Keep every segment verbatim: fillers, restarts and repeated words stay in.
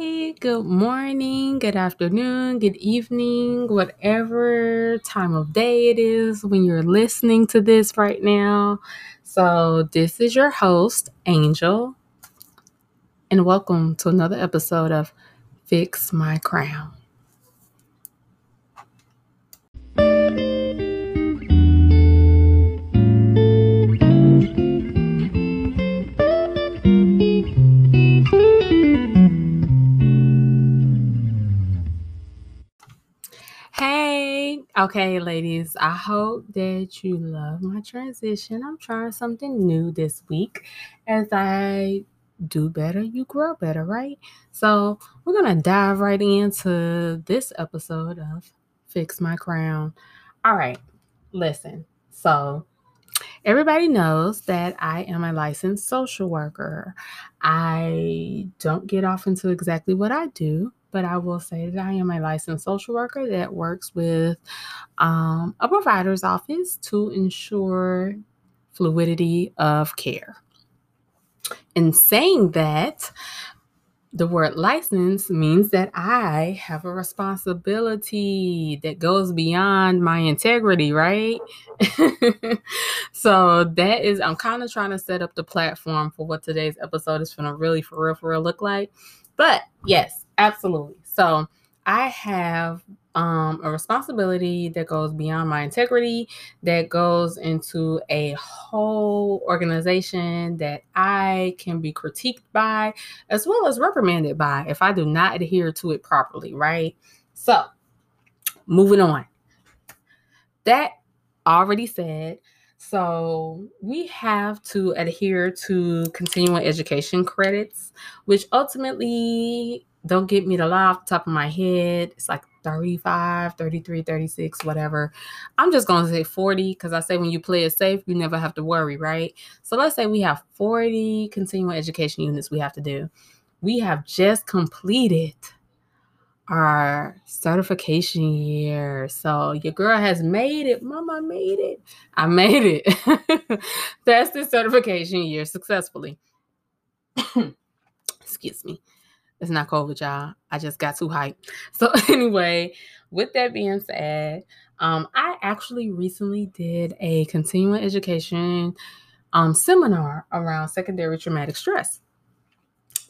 Hey, good morning, good afternoon, good evening, whatever time of day it is when you're listening to this right now. So, this is your host, Angel, and welcome to another episode of Fix My Crown. Okay, ladies, I hope that you love my transition. I'm trying something new this week. As I do better, you grow better, right? So we're going to dive right into this episode of Fix My Crown. All right, listen. So everybody knows that I am a licensed social worker. I don't get off into exactly what I do, but I will say that I am a licensed social worker that works with um, a provider's office to ensure fluidity of care. In saying that, the word license means that I have a responsibility that goes beyond my integrity, right? So that is, I'm kind of trying to set up the platform for what today's episode is going to really, for real, for real look like. But yes, absolutely. So I have um, a responsibility that goes beyond my integrity, that goes into a whole organization that I can be critiqued by as well as reprimanded by if I do not adhere to it properly, right? So moving on. That already said, so we have to adhere to continuing education credits, which ultimately, don't get me to lie off the top of my head, it's like thirty-five, thirty-three, thirty-six, whatever. I'm just going to say forty because I say when you play it safe, you never have to worry, right? So let's say we have forty continuing education units we have to do. We have just completed our certification year. So your girl has made it. Mama made it. I made it. That's the certification year successfully. Excuse me. It's not COVID, y'all. I just got too hyped. So anyway, with that being said, um, I actually recently did a continuing education um, seminar around secondary traumatic stress.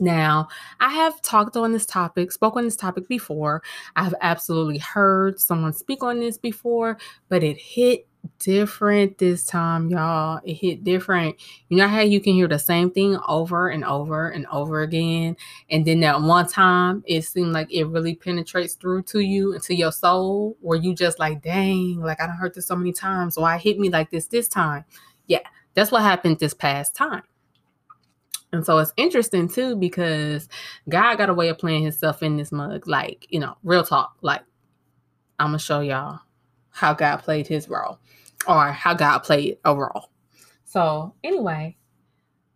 Now, I have talked on this topic, spoke on this topic before. I have absolutely heard someone speak on this before, but it hit different this time, y'all. It hit different. You know how you can hear the same thing over and over and over again, and then that one time it seemed like it really penetrates through to you and to your soul, where you just like, dang, like I done heard this so many times, so why hit me like this this time? Yeah, that's what happened this past time. And so it's interesting too, because God got a way of playing himself in this mug. Like, you know, real talk, like I'm gonna show y'all how God played his role, or how God played a role. So anyway,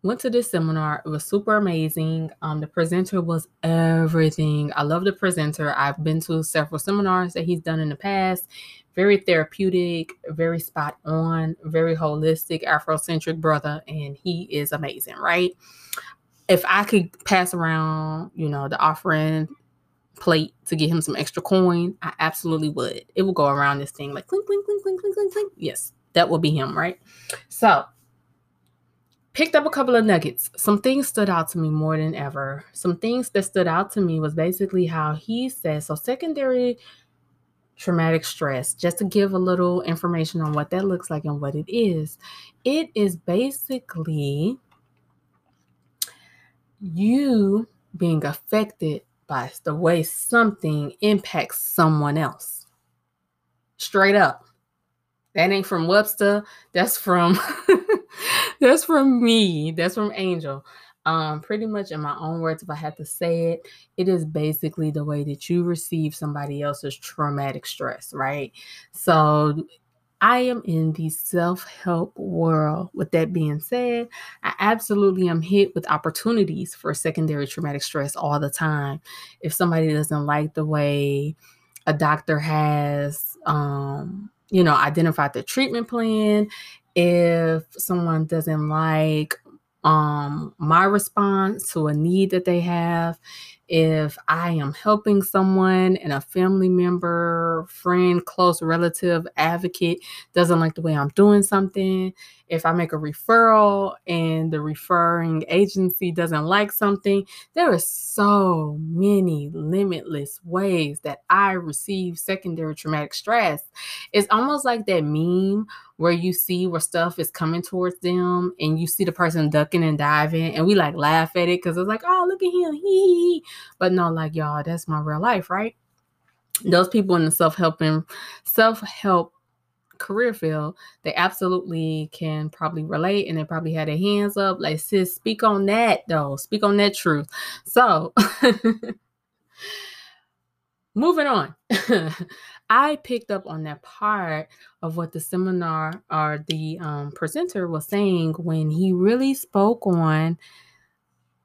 went to this seminar. It was super amazing. Um, the presenter was everything. I love the presenter. I've been to several seminars that he's done in the past. Very therapeutic, very spot on, very holistic, Afrocentric brother. And he is amazing, right? If I could pass around, you know, the offering plate to get him some extra coin, I absolutely would. It will go around this thing like clink, clink, clink, clink, clink, clink, clink. Yes, that will be him, right? So, picked up a couple of nuggets. Some things stood out to me more than ever. Some things that stood out to me was basically how he says, so secondary traumatic stress, just to give a little information on what that looks like and what it is. It is basically you being affected by the way something impacts someone else. Straight up. That ain't from Webster. That's from that's from me. That's from Angel. Um, pretty much in my own words, if I had to say it, it is basically the way that you receive somebody else's traumatic stress, right? So I am in the self-help world. With that being said, I absolutely am hit with opportunities for secondary traumatic stress all the time. If somebody doesn't like the way a doctor has, um, you know, identified the treatment plan, if someone doesn't like um, my response to a need that they have, If I am helping someone and a family member, friend, close relative, advocate doesn't like the way I'm doing something, if I make a referral and the referring agency doesn't like something, there are so many limitless ways that I receive secondary traumatic stress. It's almost like that meme where you see where stuff is coming towards them and you see the person ducking and diving and we like laugh at it because it's like, oh, look at him. He. But no, like, y'all, that's my real life, right? Those people in the self-helping, self-help career field, they absolutely can probably relate and they probably had their hands up. Like, sis, speak on that, though. Speak on that truth. So moving on. I picked up on that part of what the seminar or the um, presenter was saying when he really spoke on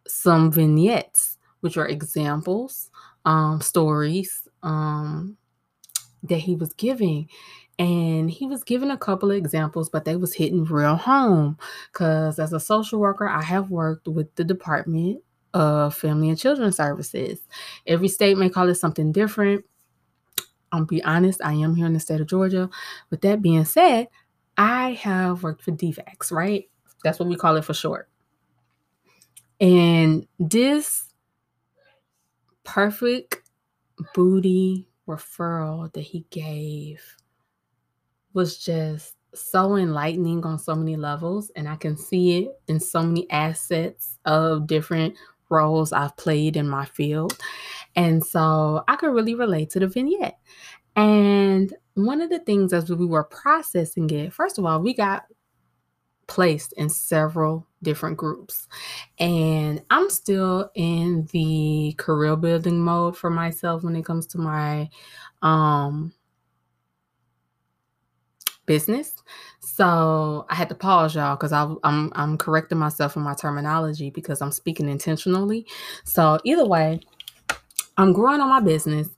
some vignettes, which are examples, um, stories um, that he was giving. And he was giving a couple of examples, but they was hitting real home because as a social worker, I have worked with the Department of Family and Children's Services. Every state may call it something different. I'll be honest, I am here in the state of Georgia. With that being said, I have worked for D FACS, right? That's what we call it for short. And this perfect booty referral that he gave was just so enlightening on so many levels. And I can see it in so many assets of different roles I've played in my field. And so I could really relate to the vignette. And one of the things as we were processing it, first of all, we got placed in several different groups. And I'm still in the career building mode for myself when it comes to my um, business. So I had to pause, y'all, because I'm I'm correcting myself in my terminology because I'm speaking intentionally. So either way, I'm growing on my business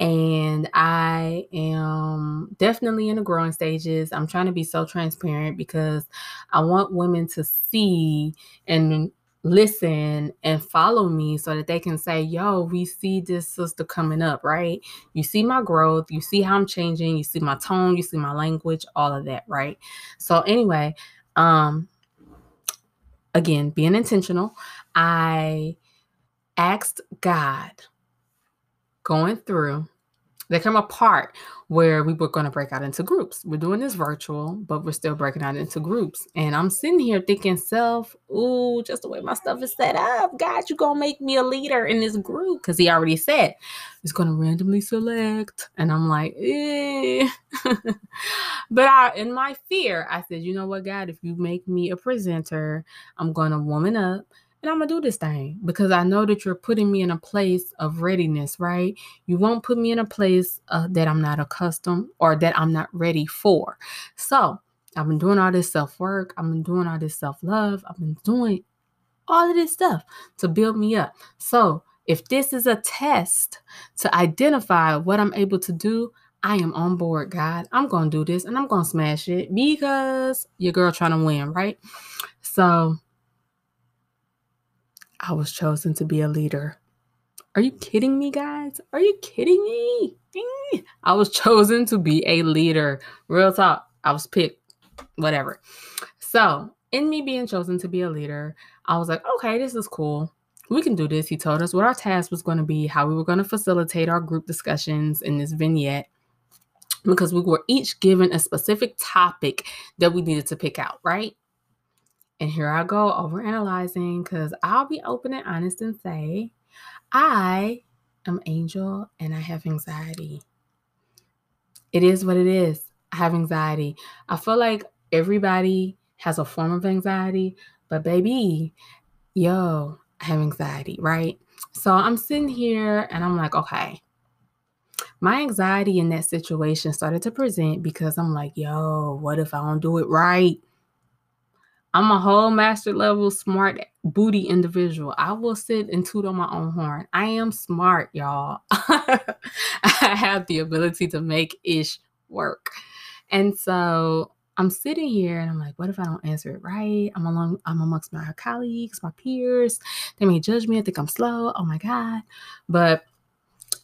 and I am definitely in the growing stages. I'm trying to be so transparent because I want women to see and listen and follow me so that they can say, yo, we see this sister coming up, right? You see my growth, you see how I'm changing, you see my tone, you see my language, all of that, right? So anyway, um, again, being intentional, I asked God, going through, there came a part where we were going to break out into groups. We're doing this virtual, but we're still breaking out into groups. And I'm sitting here thinking, self, ooh, just the way my stuff is set up, God, you're going to make me a leader in this group. Because he already said, it's going to randomly select. And I'm like, eh. But I, in my fear, I said, you know what, God, if you make me a presenter, I'm going to woman up. And I'm going to do this thing because I know that you're putting me in a place of readiness, right? You won't put me in a place uh, that I'm not accustomed or that I'm not ready for. So I've been doing all this self-work. I've been doing all this self-love. I've been doing all of this stuff to build me up. So if this is a test to identify what I'm able to do, I am on board, God. I'm going to do this and I'm going to smash it because your girl trying to win, right? So I was chosen to be a leader. Are you kidding me, guys? Are you kidding me? I was chosen to be a leader. Real talk. I was picked. Whatever. So in me being chosen to be a leader, I was like, okay, this is cool. We can do this. He told us what our task was going to be, how we were going to facilitate our group discussions in this vignette, because we were each given a specific topic that we needed to pick out, right? And here I go overanalyzing because I'll be open and honest and say, I am Angel and I have anxiety. It is what it is. I have anxiety. I feel like everybody has a form of anxiety, but baby, yo, I have anxiety, right? So I'm sitting here and I'm like, okay. My anxiety in that situation started to present because I'm like, yo, what if I don't do it right? I'm a whole master level smart booty individual. I will sit and toot on my own horn. I am smart, y'all. I have the ability to make ish work. And so I'm sitting here and I'm like, what if I don't answer it right? I'm along, I'm amongst my colleagues, my peers. They may judge me and think I'm slow. Oh my God. But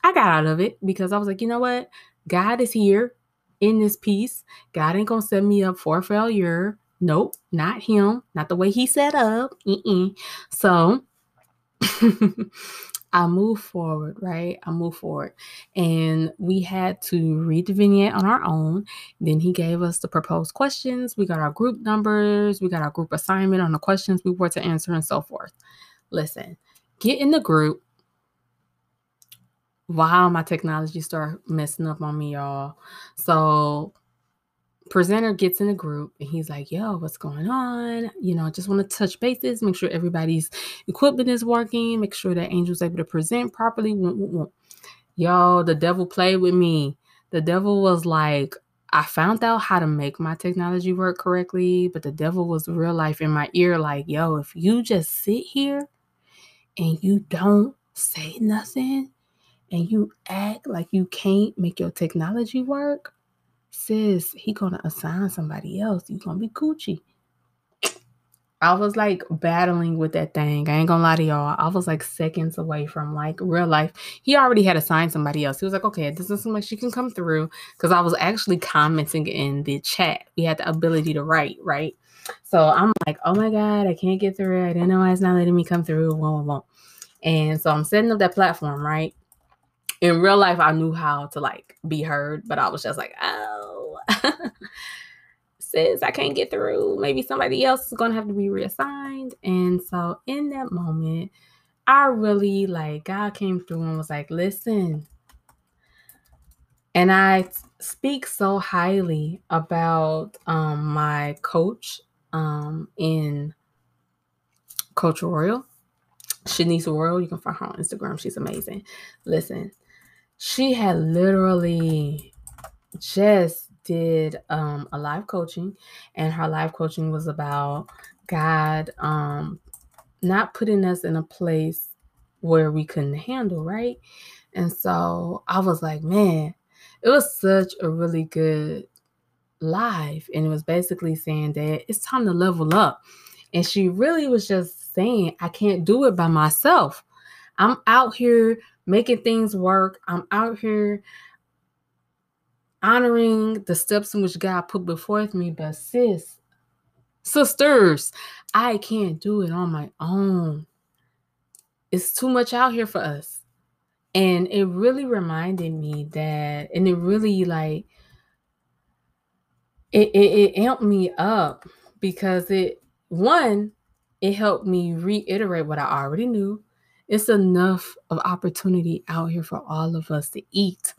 I got out of it because I was like, you know what? God is here in this piece. God ain't going to set me up for failure. Nope, not him. Not the way he set up. Mm-mm. So I moved forward, right? I moved forward. And we had to read the vignette on our own. Then he gave us the proposed questions. We got our group numbers. We got our group assignment on the questions we were to answer and so forth. Listen, get in the group. Wow, my technology started messing up on me, y'all. So presenter gets in the group and he's like, yo, what's going on? You know, I just want to touch bases, make sure everybody's equipment is working, make sure that Angel's able to present properly. Yo, the devil played with me. The devil was like, I found out how to make my technology work correctly, but the devil was real life in my ear like, yo, if you just sit here and you don't say nothing and you act like you can't make your technology work, sis, he gonna assign somebody else. You gonna be Gucci. I was like battling with that thing. I ain't gonna lie to y'all. I was like seconds away from like real life. He already had assigned somebody else. He was like, okay, it doesn't seem like she can come through. Cause I was actually commenting in the chat. We had the ability to write, right? So I'm like, oh my God, I can't get through. I don't know why it's not letting me come through. Whoa, whoa, whoa. And so I'm setting up that platform, right? In real life, I knew how to like be heard, but I was just like, oh, sis, I can't get through. Maybe somebody else is going to have to be reassigned. And so in that moment, I really like God came through and was like, listen. And I speak so highly about um, my coach um, in Coach Royal, Shanice Royal. You can find her on Instagram. She's amazing. Listen. She had literally just did um, a live coaching, and her live coaching was about God um, not putting us in a place where we couldn't handle, right? And so I was like, man, it was such a really good live. And it was basically saying that it's time to level up. And she really was just saying, I can't do it by myself. I'm out here making things work. I'm out here honoring the steps in which God put before me. But sis, sisters, I can't do it on my own. It's too much out here for us. And it really reminded me that, and it really like, it, it, it amped me up because it, one, it helped me reiterate what I already knew. It's enough of opportunity out here for all of us to eat.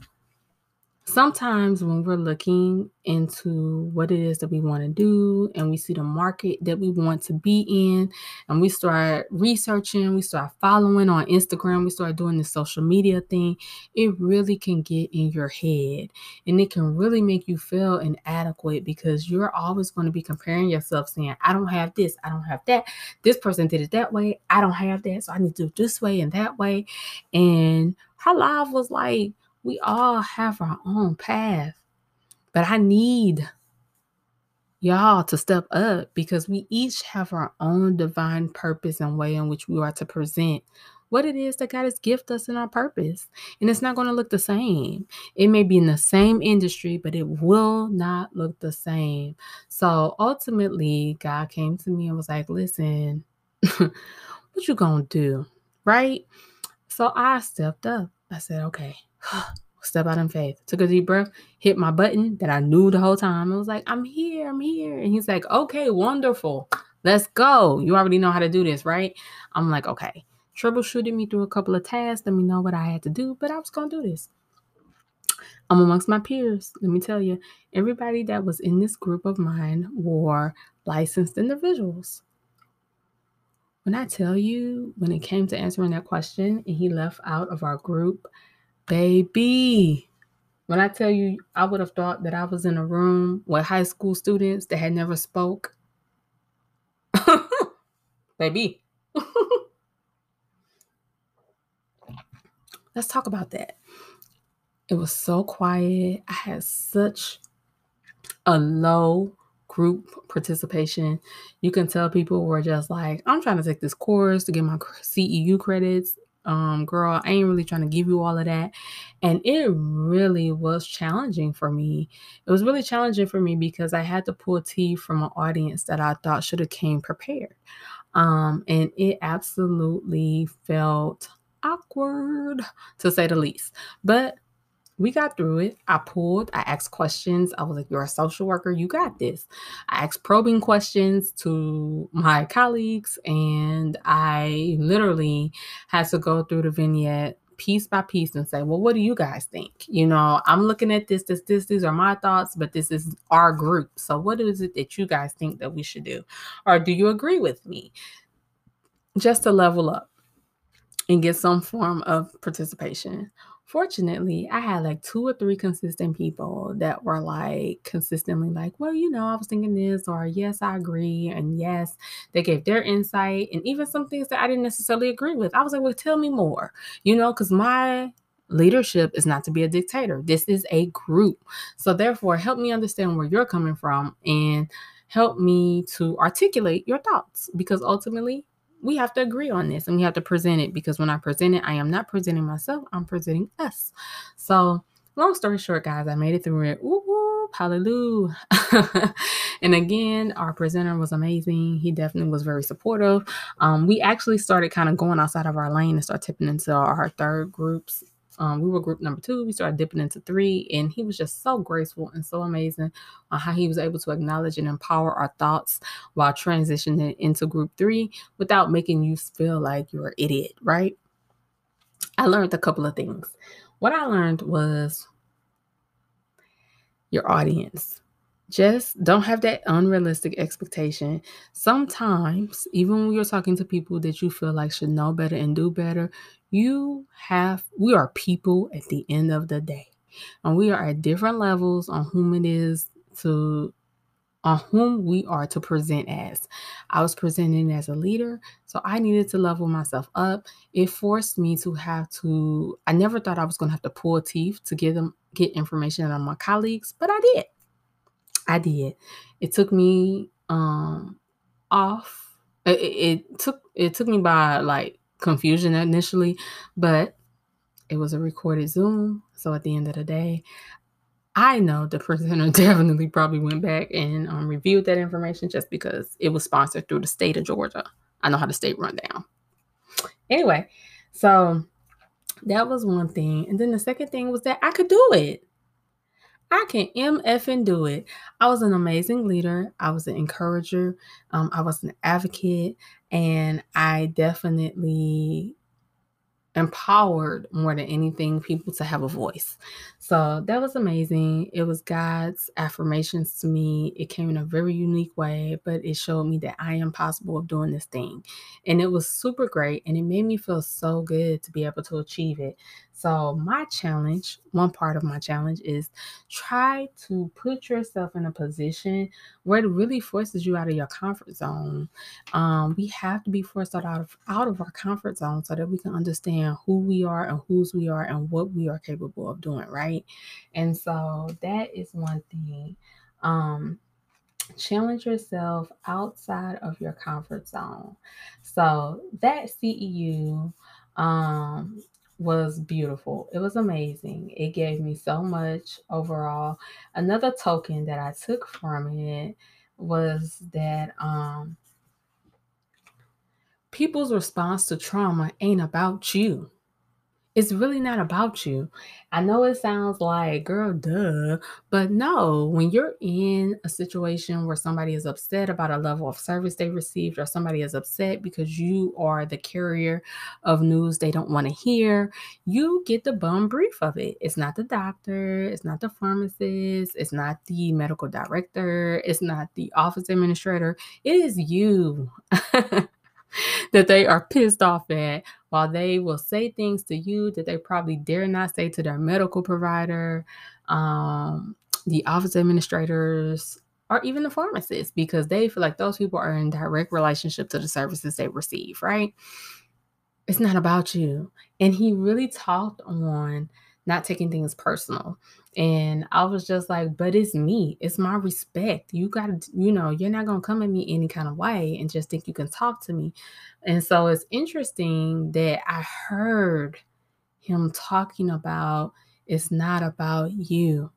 Sometimes when we're looking into what it is that we want to do and we see the market that we want to be in and we start researching, we start following on Instagram, we start doing the social media thing, it really can get in your head and it can really make you feel inadequate because you're always going to be comparing yourself saying, I don't have this, I don't have that. This person did it that way. I don't have that. So I need to do it this way and that way. And her life was like, we all have our own path, but I need y'all to step up because we each have our own divine purpose and way in which we are to present what it is that God has gifted us in our purpose. And it's not going to look the same. It may be in the same industry, but it will not look the same. So ultimately, God came to me and was like, listen, what you going to do? Right? So I stepped up. I said, okay. Step out in faith. Took a deep breath, hit my button that I knew the whole time. I was like, I'm here, I'm here. And he's like, okay, wonderful. Let's go. You already know how to do this, right? I'm like, okay. Troubleshooting me through a couple of tasks. Let me know what I had to do, but I was going to do this. I'm amongst my peers. Let me tell you, everybody that was in this group of mine were licensed individuals. When I tell you, when it came to answering that question and he left out of our group, baby, when I tell you, I would have thought that I was in a room with high school students that had never spoke. Baby. Let's talk about that. It was so quiet. I had such a low group participation, you can tell people were just like, I'm trying to take this course to get my C E U credits. Um, girl, I ain't really trying to give you all of that. And it really was challenging for me. It was really challenging for me because I had to pull teeth from an audience that I thought should have came prepared. Um, and it absolutely felt awkward, to say the least. But we got through it. I pulled, I asked questions. I was like, you're a social worker, you got this. I asked probing questions to my colleagues, and I literally had to go through the vignette piece by piece and say, well, what do you guys think? You know, I'm looking at this, this, this, these are my thoughts, but this is our group. So what is it that you guys think that we should do? Or do you agree with me? Just to level up and get some form of participation. Fortunately, I had like two or three consistent people that were like consistently like, well, you know, I was thinking this, or yes, I agree. And yes, they gave their insight and even some things that I didn't necessarily agree with. I was like, well, tell me more, you know, because my leadership is not to be a dictator. This is a group. So therefore, help me understand where you're coming from and help me to articulate your thoughts, because ultimately, we have to agree on this and we have to present it, because when I present it, I am not presenting myself. I'm presenting us. So long story short, guys, I made it through it. Ooh, ooh, hallelujah. And again, our presenter was amazing. He definitely was very supportive. Um, we actually started kind of going outside of our lane and start tipping into our third groups. Um, we were group number two. We started dipping into three, and he was just so graceful and so amazing on how he was able to acknowledge and empower our thoughts while transitioning into group three without making you feel like you're an idiot, right? I learned a couple of things. What I learned was your audience. Just don't have that unrealistic expectation. Sometimes, even when you're talking to people that you feel like should know better and do better, you have, we are people at the end of the day. And we are at different levels on whom it is to, on whom we are to present as. I was presenting as a leader, so I needed to level myself up. It forced me to have to, I never thought I was going to have to pull teeth to get them, get information on my colleagues, but I did. I did. It took me um, off. It, it took it took me by like confusion initially, but it was a recorded Zoom. So at the end of the day, I know the presenter definitely probably went back and um, reviewed that information, just because it was sponsored through the state of Georgia. I know how the state run down. Anyway, so that was one thing. And then the second thing was that I could do it. I can M F and do it. I was an amazing leader. I was an encourager. Um, I was an advocate. And I definitely empowered, more than anything, people to have a voice. So that was amazing. It was God's affirmations to me. It came in a very unique way, but it showed me that I am possible of doing this thing. And it was super great. And it made me feel so good to be able to achieve it. So my challenge, one part of my challenge, is try to put yourself in a position where it really forces you out of your comfort zone. Um, we have to be forced out of, out of our comfort zone so that we can understand who we are and whose we are and what we are capable of doing, right? And so that is one thing. Um, challenge yourself outside of your comfort zone. So that C E U... Um, was beautiful. It was amazing. It gave me so much overall. Another token that I took from it was that um, people's response to trauma ain't about you. It's really not about you. I know it sounds like, girl, duh, but no, when you're in a situation where somebody is upset about a level of service they received, or somebody is upset because you are the carrier of news they don't want to hear, you get the bum brief of it. It's not the doctor. It's not the pharmacist. It's not the medical director. It's not the office administrator. It is you that they are pissed off at, while they will say things to you that they probably dare not say to their medical provider, um, the office administrators, or even the pharmacists, because they feel like those people are in direct relationship to the services they receive, right? It's not about you. And he really talked on not taking things personal. And I was just like, but it's me. It's my respect. You got to, you know, you're not going to come at me any kind of way and just think you can talk to me. And so it's interesting that I heard him talking about it's not about you.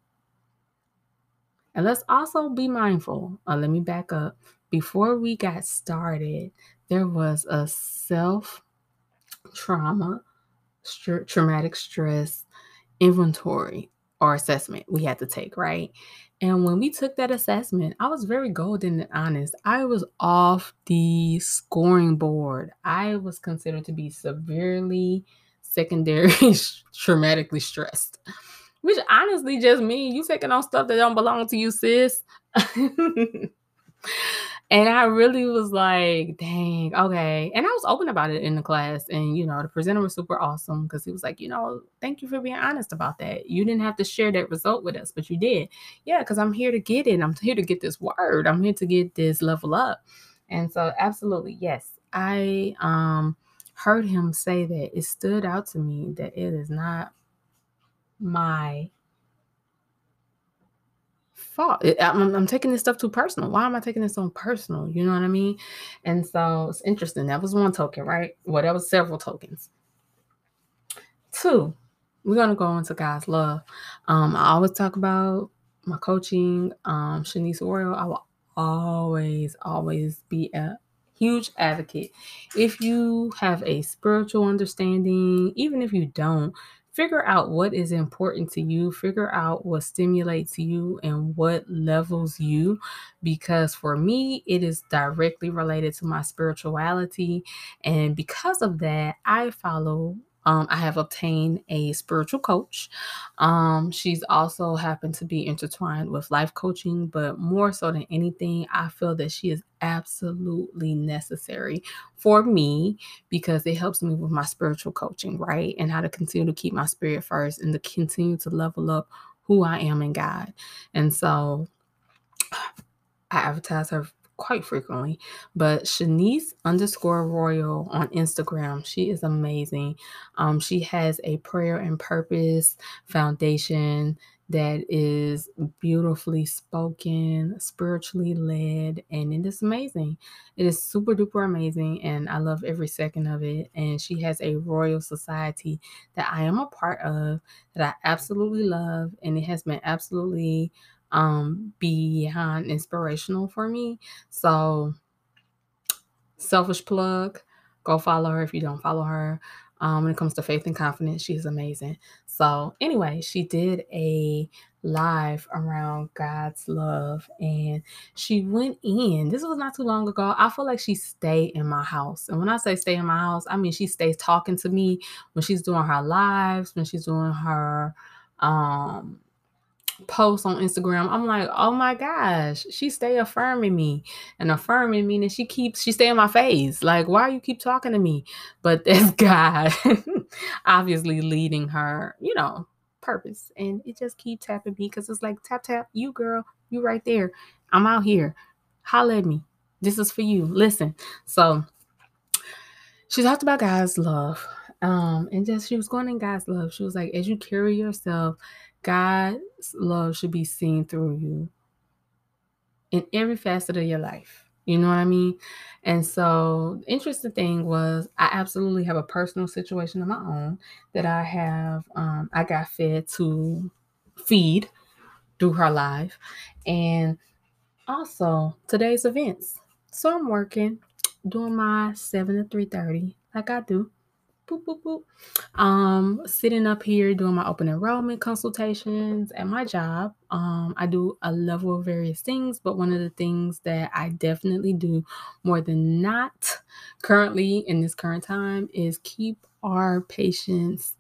And let's also be mindful. Uh, let me back up. Before we got started, there was a self-trauma, st- traumatic stress inventory or assessment we had to take, right? And when we took that assessment, I was very golden and honest. I was off the scoring board. I was considered to be severely secondary traumatically stressed, which honestly just means you taking on stuff that don't belong to you, sis. And I really was like, dang, okay. And I was open about it in the class. And, you know, the presenter was super awesome because he was like, you know, thank you for being honest about that. You didn't have to share that result with us, but you did. Yeah, because I'm here to get it. I'm here to get this word. I'm here to get this level up. And so absolutely, yes, I um, heard him say that. It stood out to me that it is not my fault. I'm, I'm taking this stuff too personal. Why am I taking this so personal? You know what I mean? And so it's interesting. That was one token, right? Well, that was several tokens. Two, we're going to go into God's love. Um, I always talk about my coaching, um, Shanice Oriole. I will always, always be a huge advocate. If you have a spiritual understanding, even if you don't, figure out what is important to you, figure out what stimulates you and what levels you, because for me, it is directly related to my spirituality. And because of that, I follow, um, I have obtained a spiritual coach. Um, she's also happened to be intertwined with life coaching, but more so than anything, I feel that she is absolutely necessary for me because it helps me with my spiritual coaching, right? And how to continue to keep my spirit first and to continue to level up who I am in God. And so I advertise her quite frequently, but Shanice underscore Royal on Instagram. She is amazing. Um, she has a prayer and purpose foundation that is beautifully spoken, spiritually led, and it is amazing. It is super duper amazing, and I love every second of it. And she has a Royal Society that I am a part of that I absolutely love, and it has been absolutely um, beyond inspirational for me. So, selfish plug, go follow her if you don't follow her. Um, when it comes to faith and confidence, she's amazing. So anyway, she did a live around God's love and she went in. This was not too long ago. I feel like she stayed in my house. And when I say stay in my house, I mean, she stays talking to me when she's doing her lives, when she's doing her, um, posts on Instagram. I'm like, oh my gosh, she stay affirming me and affirming me, and she keeps she stay in my face. Like, why you keep talking to me? But that's God obviously leading her, you know, purpose, and it just keeps tapping me because it's like tap tap, you girl, you right there. I'm out here. Holla at me. This is for you. Listen. So she talked about God's love, um, and just she was going in God's love. She was like, as you carry yourself, God's love should be seen through you in every facet of your life. You know what I mean? And so the interesting thing was I absolutely have a personal situation of my own that I have, um, I got fed to feed through her life. And also today's events. So I'm working, doing my seven to three thirty like I do. Boop, boop, boop. Um, sitting up here doing my open enrollment consultations at my job. Um, I do a level of various things, but one of the things that I definitely do more than not currently in this current time is keep our patients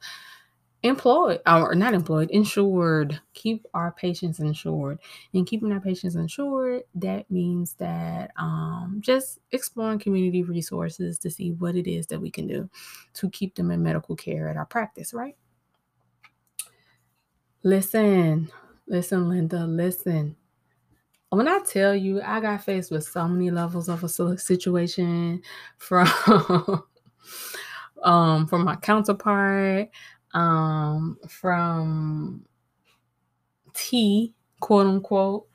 employed, or not employed, insured. Keep our patients insured. And keeping our patients insured, that means that um, just exploring community resources to see what it is that we can do to keep them in medical care at our practice, right? Listen, listen, Linda, listen. When I tell you, I got faced with so many levels of a situation from, um, from my counterpart, um, from T, quote unquote.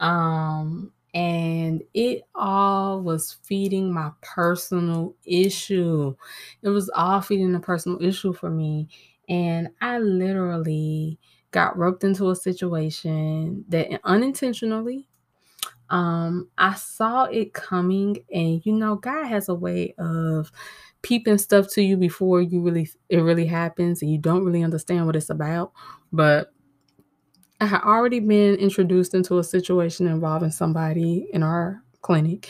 Um, and it all was feeding my personal issue. It was all feeding a personal issue for me. And I literally got roped into a situation that unintentionally, um, I saw it coming. And, you know, God has a way of peeping stuff to you before you really, it really happens and you don't really understand what it's about. But I had already been introduced into a situation involving somebody in our clinic.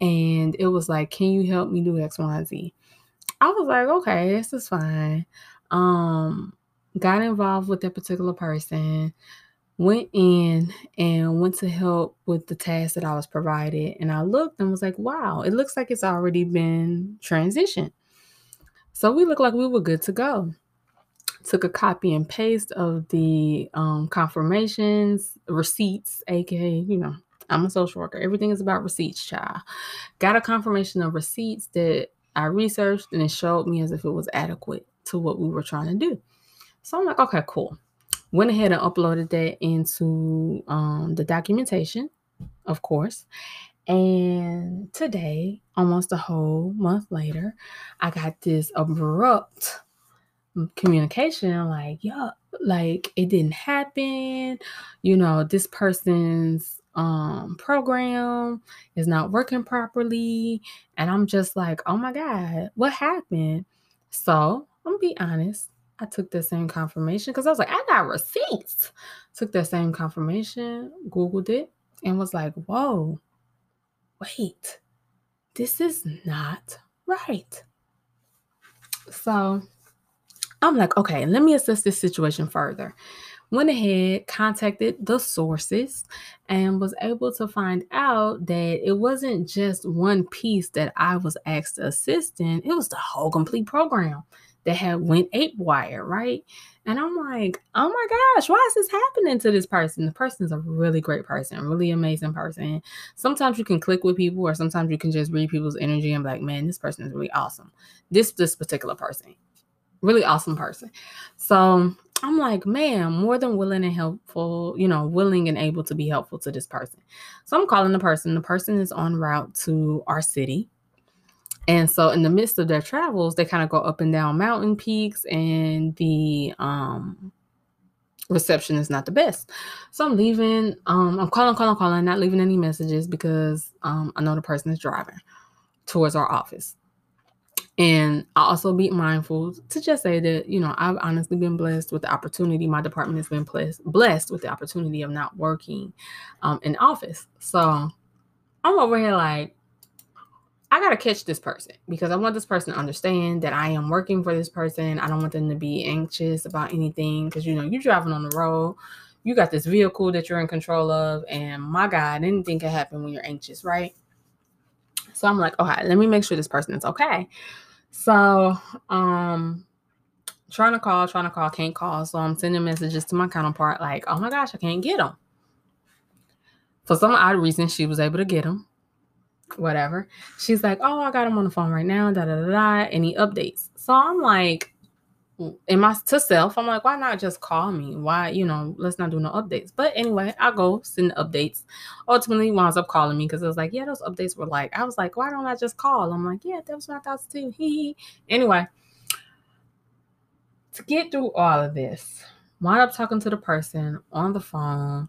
And it was like, can you help me do X, Y, and Z? I was like, okay, this is fine. Um, got involved with that particular person, went in and went to help with the task that I was provided. And I looked and was like, wow, it looks like it's already been transitioned. So we looked like we were good to go. Took a copy and paste of the um, confirmations, receipts, aka, you know, I'm a social worker. Everything is about receipts, child. Got a confirmation of receipts that I researched, and it showed me as if it was adequate to what we were trying to do. So I'm like, okay, cool. Went ahead and uploaded that into um, the documentation, of course. And today, almost a whole month later, I got this abrupt communication, like, yeah, like it didn't happen. You know, this person's um, program is not working properly. And I'm just like, oh my God, what happened? So I'm going to be honest. I took that same confirmation because I was like, I got receipts. Took that same confirmation, Googled it, and was like, whoa, wait, this is not right. So I'm like, okay, let me assess this situation further. Went ahead, contacted the sources, and was able to find out that it wasn't just one piece that I was asked to assist in. It was the whole complete program that had went ApeWire, right? And I'm like, oh my gosh, why is this happening to this person? The person is a really great person, really amazing person. Sometimes you can click with people, or sometimes you can just read people's energy and be like, man, this person is really awesome. This, this particular person, really awesome person. So I'm like, man, more than willing and helpful, you know, willing and able to be helpful to this person. So I'm calling the person. The person is en route to our city. And so in the midst of their travels, they kind of go up and down mountain peaks, and the um, reception is not the best. So I'm leaving. Um, I'm calling, calling, calling, not leaving any messages because um, I know the person is driving towards our office. And I also be mindful to just say that, you know, I've honestly been blessed with the opportunity. My department has been blessed, blessed with the opportunity of not working um, in office. So I'm over here like, I got to catch this person because I want this person to understand that I am working for this person. I don't want them to be anxious about anything because, you know, you're driving on the road. You got this vehicle that you're in control of. And my God, anything can happen when you're anxious, right? So I'm like, okay, let me make sure this person is okay. So um, trying to call, trying to call, can't call. So I'm sending messages to my counterpart like, oh my gosh, I can't get him. For some odd reason, she was able to get him. Whatever. She's like, oh, I got him on the phone right now, da, da, da, da, any updates? So I'm like, in my to self, I'm like, why not just call me? Why, you know, let's not do no updates. But anyway, I go send the updates. Ultimately, he winds up calling me because it was like, yeah, those updates were like, I was like, why don't I just call? I'm like, yeah, that was my thoughts too. Hee Anyway, to get through all of this, wind up talking to the person on the phone,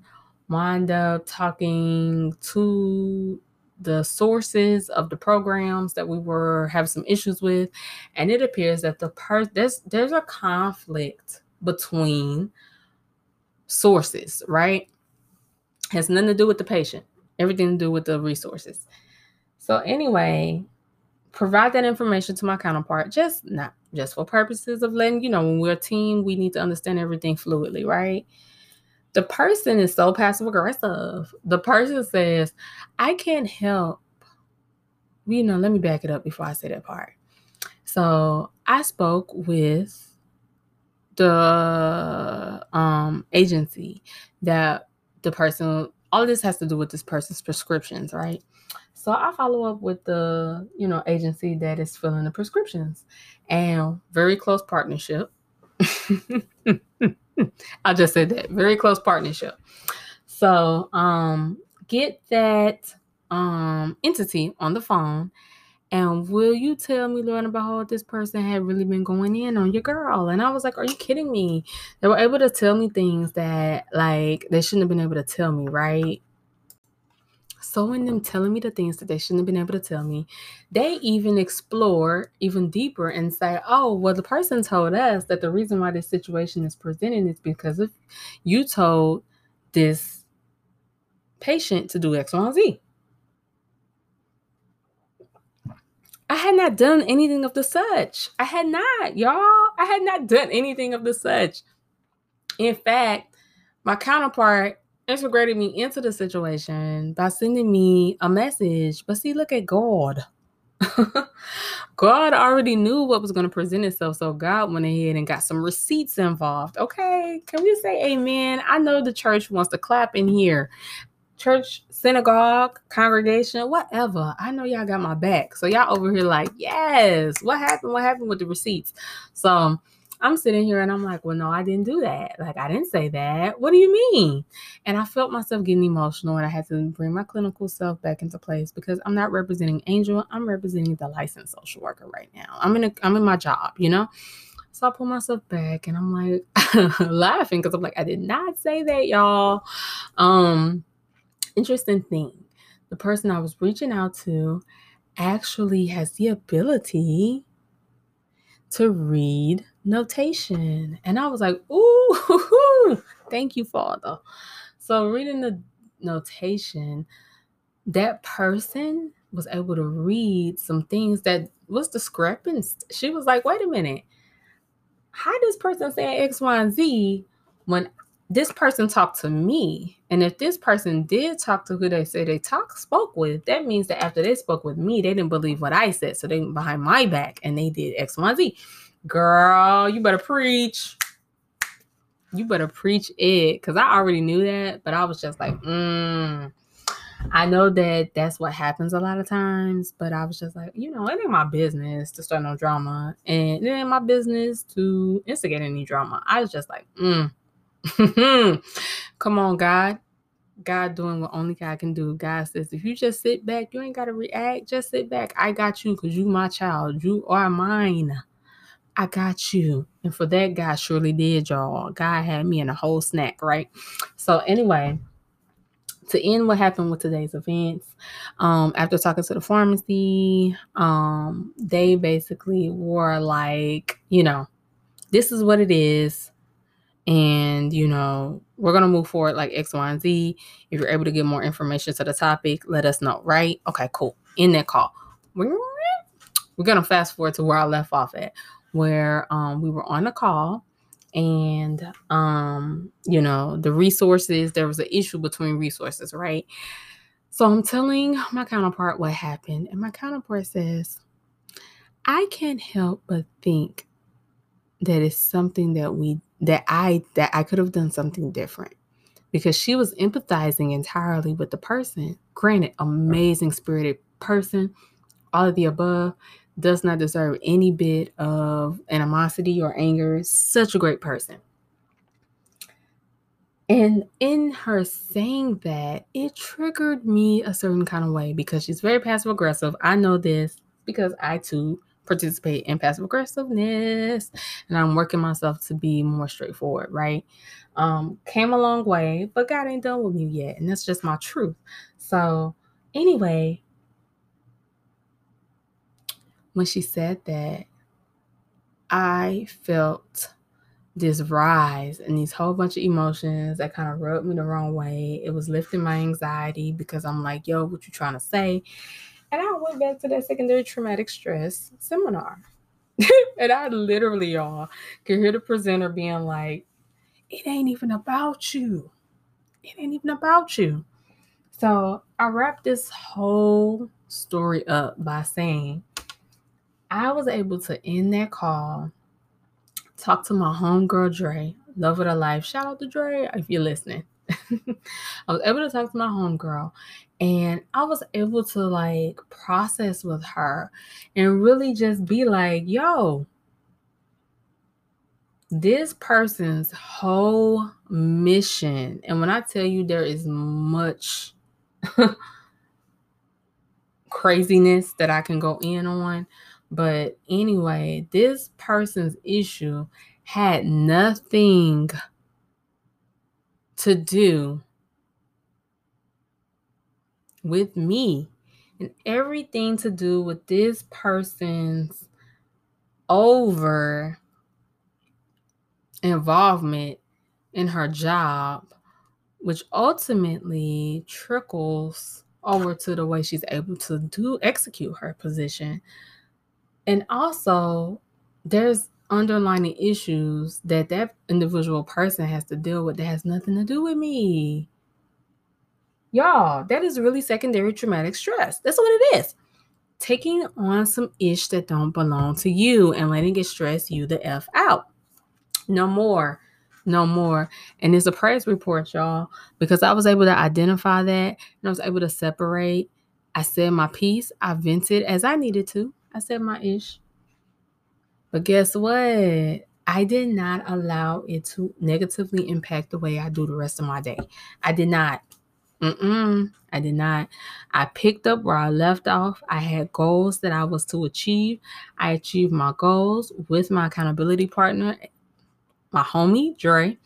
wind up talking to the sources of the programs that we were having some issues with. And it appears that the person, there's, there's a conflict between sources, right? Has nothing to do with the patient, everything to do with the resources. So anyway, provide that information to my counterpart, just not just for purposes of letting, you know, when we're a team, we need to understand everything fluidly, right? The person is so passive aggressive. The person says, I can't help. You know, let me back it up before I say that part. So I spoke with the um, agency that the person, all this has to do with this person's prescriptions, right? So I follow up with the, you know, agency that is filling the prescriptions and very close partnership. I just said that. Very close partnership. So um, get that um, entity on the phone. And will you tell me, Lord and behold, this person had really been going in on your girl? And I was like, are you kidding me? They were able to tell me things that, like, they shouldn't have been able to tell me, right? So in them telling me the things that they shouldn't have been able to tell me, they even explore even deeper and say, oh, well, the person told us that the reason why this situation is presented is because if you told this patient to do X, Y, and Z. I had not done anything of the such. I had not, y'all. I had not done anything of the such. In fact, my counterpart integrated me into the situation by sending me a message. But see, look at God. God already knew what was going to present itself. So God went ahead and got some receipts involved. Okay, can we say amen? I know the church wants to clap in here. Church, synagogue, congregation, whatever. I know y'all got my back. So y'all over here like, yes, what happened? What happened with the receipts? So I'm sitting here and I'm like, well, no, I didn't do that. Like, I didn't say that. What do you mean? And I felt myself getting emotional and I had to bring my clinical self back into place because I'm not representing Angel. I'm representing the licensed social worker right now. I'm in a, I'm in my job, you know? So I pull myself back and I'm like laughing because I'm like, I did not say that, y'all. Um... Interesting thing, the person I was reaching out to actually has the ability to read notation. And I was like, ooh, hoo, hoo. Thank you, Father. So reading the notation, that person was able to read some things that was discrepant. She was like, wait a minute. How this person saying X, Y, and Z when this person talked to me, and if this person did talk to who they say they talk, spoke with, that means that after they spoke with me, they didn't believe what I said, so they went behind my back, and they did X, Y, Z. Girl, you better preach. You better preach it, because I already knew that, but I was just like, mm. I know that that's what happens a lot of times, but I was just like, you know, it ain't my business to start no drama, and it ain't my business to instigate any drama. I was just like, mm. Come on, God. God doing what only God can do. God says, if you just sit back, you ain't got to react. Just sit back. I got you because you my child. You are mine. I got you. And for that, God surely did, y'all. God had me in a whole snack, right? So anyway, to end what happened with today's events, um, after talking to the pharmacy, um, they basically were like, you know, this is what it is. And, you know, we're going to move forward like X, Y, and Z. If you're able to get more information to the topic, let us know, right? Okay, cool. In that call, we're going to fast forward to where I left off at, where um, we were on a call and, um, you know, the resources, there was an issue between resources, right? So I'm telling my counterpart what happened. And my counterpart says, I can't help but think that it's something that we that I that I could have done something different, because she was empathizing entirely with the person. Granted, amazing spirited person, all of the above, does not deserve any bit of animosity or anger. Such a great person. And in her saying that, it triggered me a certain kind of way because she's very passive aggressive. I know this because I too participate in passive aggressiveness, and I'm working myself to be more straightforward, right? Um, came a long way, but God ain't done with me yet, and that's just my truth. So anyway, when she said that, I felt this rise and these whole bunch of emotions that kind of rubbed me the wrong way. It was lifting my anxiety because I'm like, yo, what you trying to say? And I went back to that secondary traumatic stress seminar. And I literally, y'all, could hear the presenter being like, it ain't even about you. It ain't even about you. So I wrapped this whole story up by saying, I was able to end that call, talk to my homegirl, Dre, love of her life. Shout out to Dre if you're listening. I was able to talk to my homegirl, and I was able to like process with her and really just be like, yo, This person's whole mission, and when I tell you there is much craziness that I can go in on, but anyway, this person's issue had nothing to do with me and everything to do with this person's over involvement in her job, which ultimately trickles over to the way she's able to do execute her position. And also, there's underlying issues that that individual person has to deal with that has nothing to do with me. Y'all, that is really secondary traumatic stress. That's what it is. Taking on some ish that don't belong to you and letting it stress you the F out. No more, no more. And it's a praise report, y'all, because I was able to identify that and I was able to separate. I said my piece. I vented as I needed to. I said my ish. But guess what? I did not allow it to negatively impact the way I do the rest of my day. I did not. Mm-mm. I did not. I picked up where I left off. I had goals that I was to achieve. I achieved my goals with my accountability partner, my homie, Dre.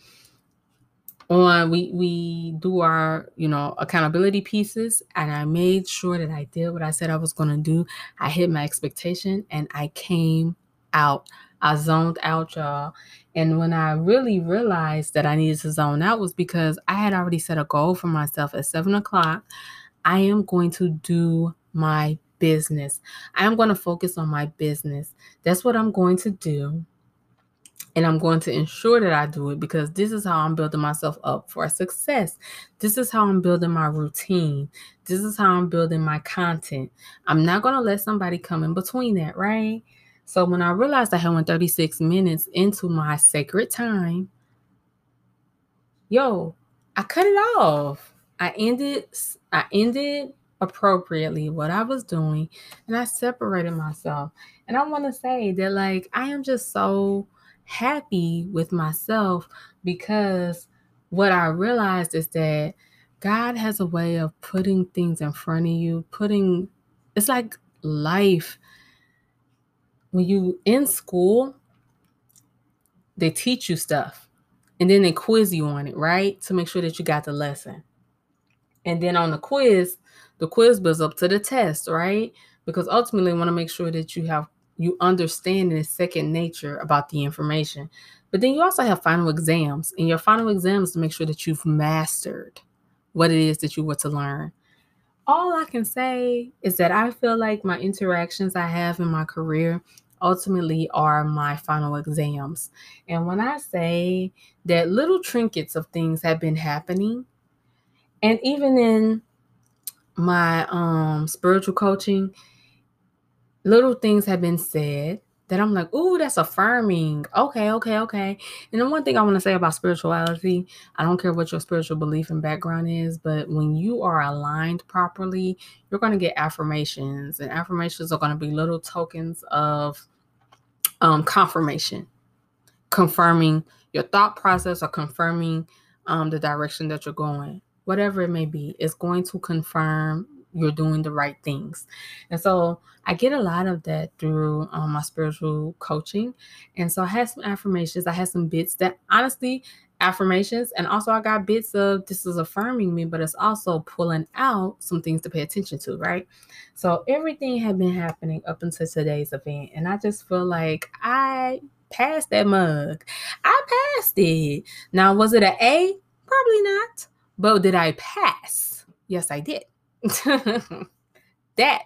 On we we do our, you know, accountability pieces, and I made sure that I did what I said I was going to do. I hit my expectation and I came out. I zoned out, y'all. And when I really realized that I needed to zone out was because I had already set a goal for myself at seven o'clock. I am going to do my business. I am going to focus on my business. That's what I'm going to do. And I'm going to ensure that I do it because this is how I'm building myself up for success. This is how I'm building my routine. This is how I'm building my content. I'm not going to let somebody come in between that, right? So when I realized I had went thirty-six minutes into my sacred time, yo, I cut it off. I ended, I ended appropriately what I was doing and I separated myself. And I want to say that, like, I am just so happy with myself because what I realized is that God has a way of putting things in front of you, putting, it's like life. When you in school, they teach you stuff and then they quiz you on it, right? To make sure that you got the lesson. And then on the quiz, the quiz builds up to the test, right? Because ultimately you want to make sure that you have you understand in second nature about the information. But then you also have final exams. And your final exams to make sure that you've mastered what it is that you were to learn. All I can say is that I feel like my interactions I have in my career ultimately are my final exams. And when I say that little trinkets of things have been happening, and even in my um, spiritual coaching, little things have been said that I'm like, ooh, that's affirming. Okay, okay, okay. And the one thing I want to say about spirituality, I don't care what your spiritual belief and background is, but when you are aligned properly, you're going to get affirmations. And affirmations are going to be little tokens of um, confirmation, confirming your thought process or confirming um, the direction that you're going. Whatever it may be, it's going to confirm you're doing the right things. And so I get a lot of that through um, my spiritual coaching. And so I had some affirmations. I had some bits that honestly affirmations. And also I got bits of this is affirming me, but it's also pulling out some things to pay attention to, right? So everything had been happening up until today's event. And I just feel like I passed that mug. I passed it. Now, was it an A? Probably not. But did I pass? Yes, I did. That,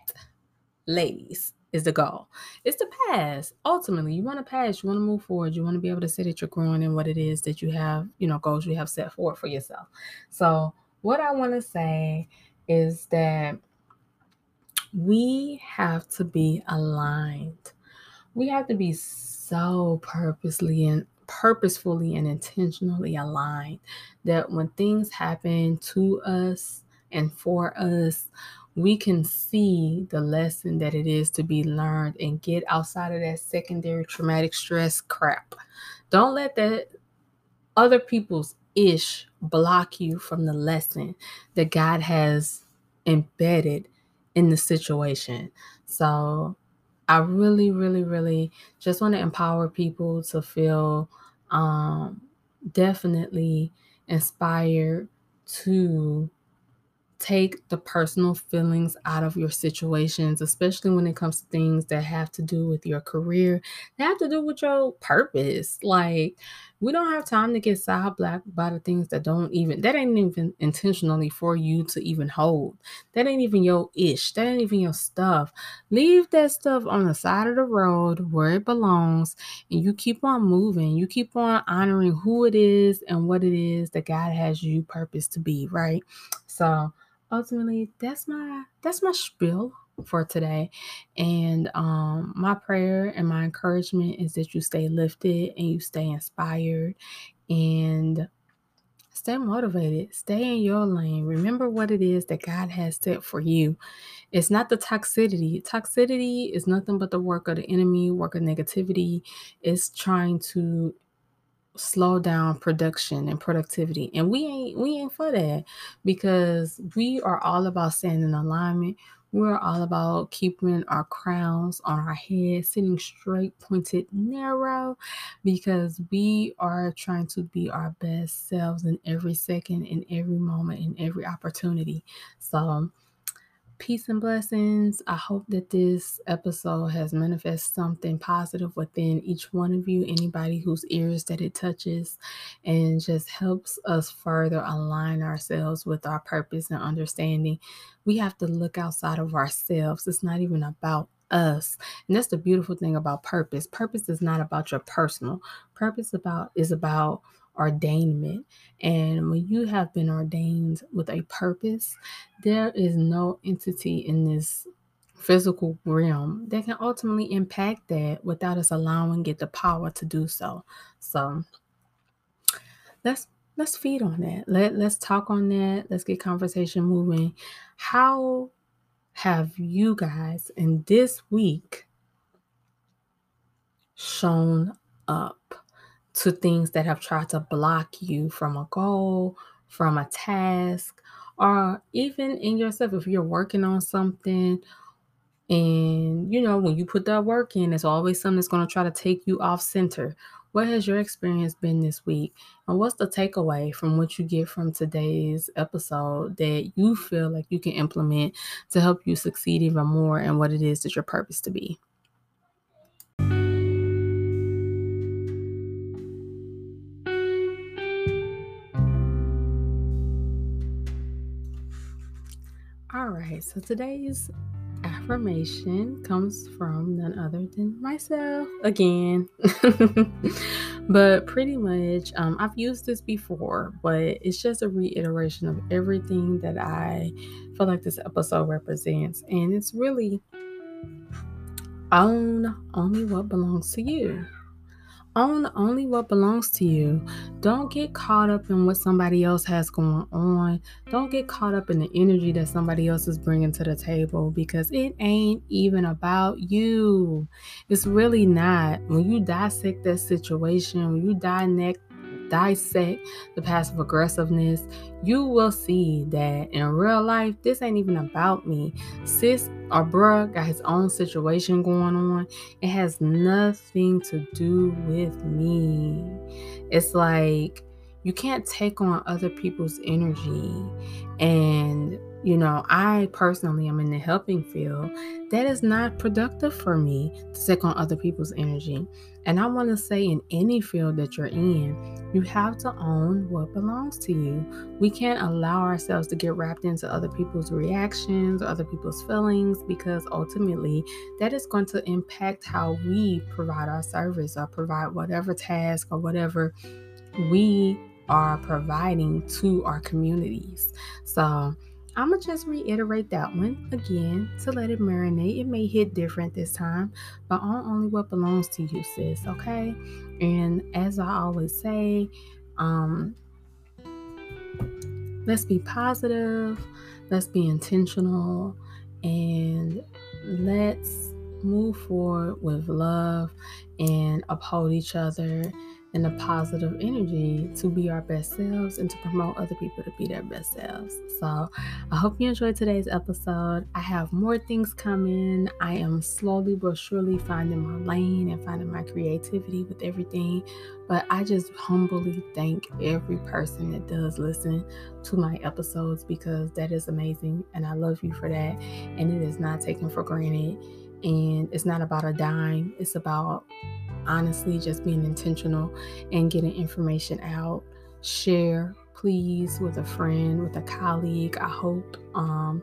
ladies, is the goal. It's to pass. Ultimately, you want to pass. You want to move forward. You want to be able to say that you're growing in what it is that you have, you know, goals you have set forward for yourself. So what I want to say is that we have to be aligned. We have to be so purposely and purposefully and intentionally aligned that when things happen to us, and for us, we can see the lesson that it is to be learned and get outside of that secondary traumatic stress crap Don't let that other people's ish block you from the lesson that God has embedded in the situation. So I really, really, really just want to empower people to feel um, definitely inspired to take the personal feelings out of your situations, especially when it comes to things that have to do with your career, that have to do with your purpose. Like, we don't have time to get side-blacked by the things that don't even, that ain't even intentionally for you to even hold. That ain't even your ish. That ain't even your stuff. Leave that stuff on the side of the road where it belongs, and you keep on moving. You keep on honoring who it is and what it is that God has you purpose to be, right? So ultimately, that's my that's my spiel for today. And um, my prayer and my encouragement is that you stay lifted and you stay inspired and stay motivated. Stay in your lane. Remember what it is that God has set for you. It's not the toxicity. Toxicity is nothing but the work of the enemy, work of negativity. It's trying to slow down production and productivity, and we ain't we ain't for that, because we are all about staying in alignment. We're all about keeping our crowns on our head, sitting straight, pointed, narrow, because we are trying to be our best selves in every second, in every moment, in every opportunity. So peace and blessings. I hope that this episode has manifested something positive within each one of you, anybody whose ears that it touches, and just helps us further align ourselves with our purpose and understanding. We have to look outside of ourselves. It's not even about us. And that's the beautiful thing about purpose. Purpose is not about your personal. Purpose about is about ordainment. And when you have been ordained with a purpose, there is no entity in this physical realm that can ultimately impact that without us allowing it the power to do so. So let's let's feed on that. Let, let's talk on that. Let's get conversation moving. How have you guys in this week shown up to things that have tried to block you from a goal, from a task, or even in yourself? If you're working on something, and you know, when you put that work in, it's always something that's going to try to take you off center. What has your experience been this week? And what's the takeaway from what you get from today's episode that you feel like you can implement to help you succeed even more in what it is that your purpose to be? All right, so today's affirmation comes from none other than myself again. But pretty much, um, I've used this before, but it's just a reiteration of everything that I feel like this episode represents. And it's really, own only what belongs to you. Own only what belongs to you. Don't get caught up in what somebody else has going on. Don't get caught up in the energy that somebody else is bringing to the table, because it ain't even about you. It's really not. When you dissect that situation, when you dissect dissect the passive aggressiveness, you will see that in real life, this ain't even about me. Sis or bruh got his own situation going on. It has nothing to do with me. It's like, you can't take on other people's energy. And you know, I personally am in the helping field. That is not productive for me to take on other people's energy. And I want to say, in any field that you're in, you have to own what belongs to you. We can't allow ourselves to get wrapped into other people's reactions, or other people's feelings, because ultimately that is going to impact how we provide our service or provide whatever task or whatever we are providing to our communities. So I'm going to just reiterate that one again to let it marinate. It may hit different this time, but own only what belongs to you, sis, okay? And as I always say, um, let's be positive, let's be intentional, and let's move forward with love and uphold each other and the positive energy to be our best selves and to promote other people to be their best selves. So I hope you enjoyed today's episode. I have more things coming. I am slowly but surely finding my lane and finding my creativity with everything. But I just humbly thank every person that does listen to my episodes, because that is amazing. And I love you for that. And it is not taken for granted. And it's not about a dime. It's about honestly just being intentional and getting information out. Share, please, with a friend, with a colleague. I hope um,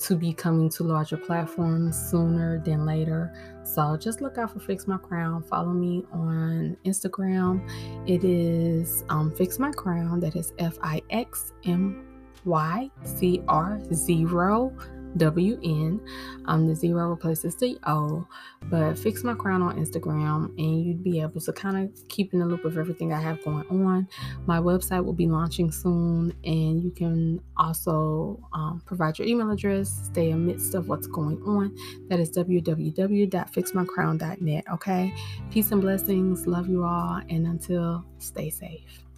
to be coming to larger platforms sooner than later. So just look out for Fix My Crown. Follow me on Instagram. It is um, Fix My Crown. That is F I X M Y C R zero W N. Um, the zero replaces the O, but Fix My Crown on Instagram, and you'd be able to kind of keep in the loop of everything I have going on. My website will be launching soon, and you can also um, provide your email address, stay amidst of what's going on. That is w w w dot fix my crown dot net. Okay. Peace and blessings. Love you all. And until, stay safe.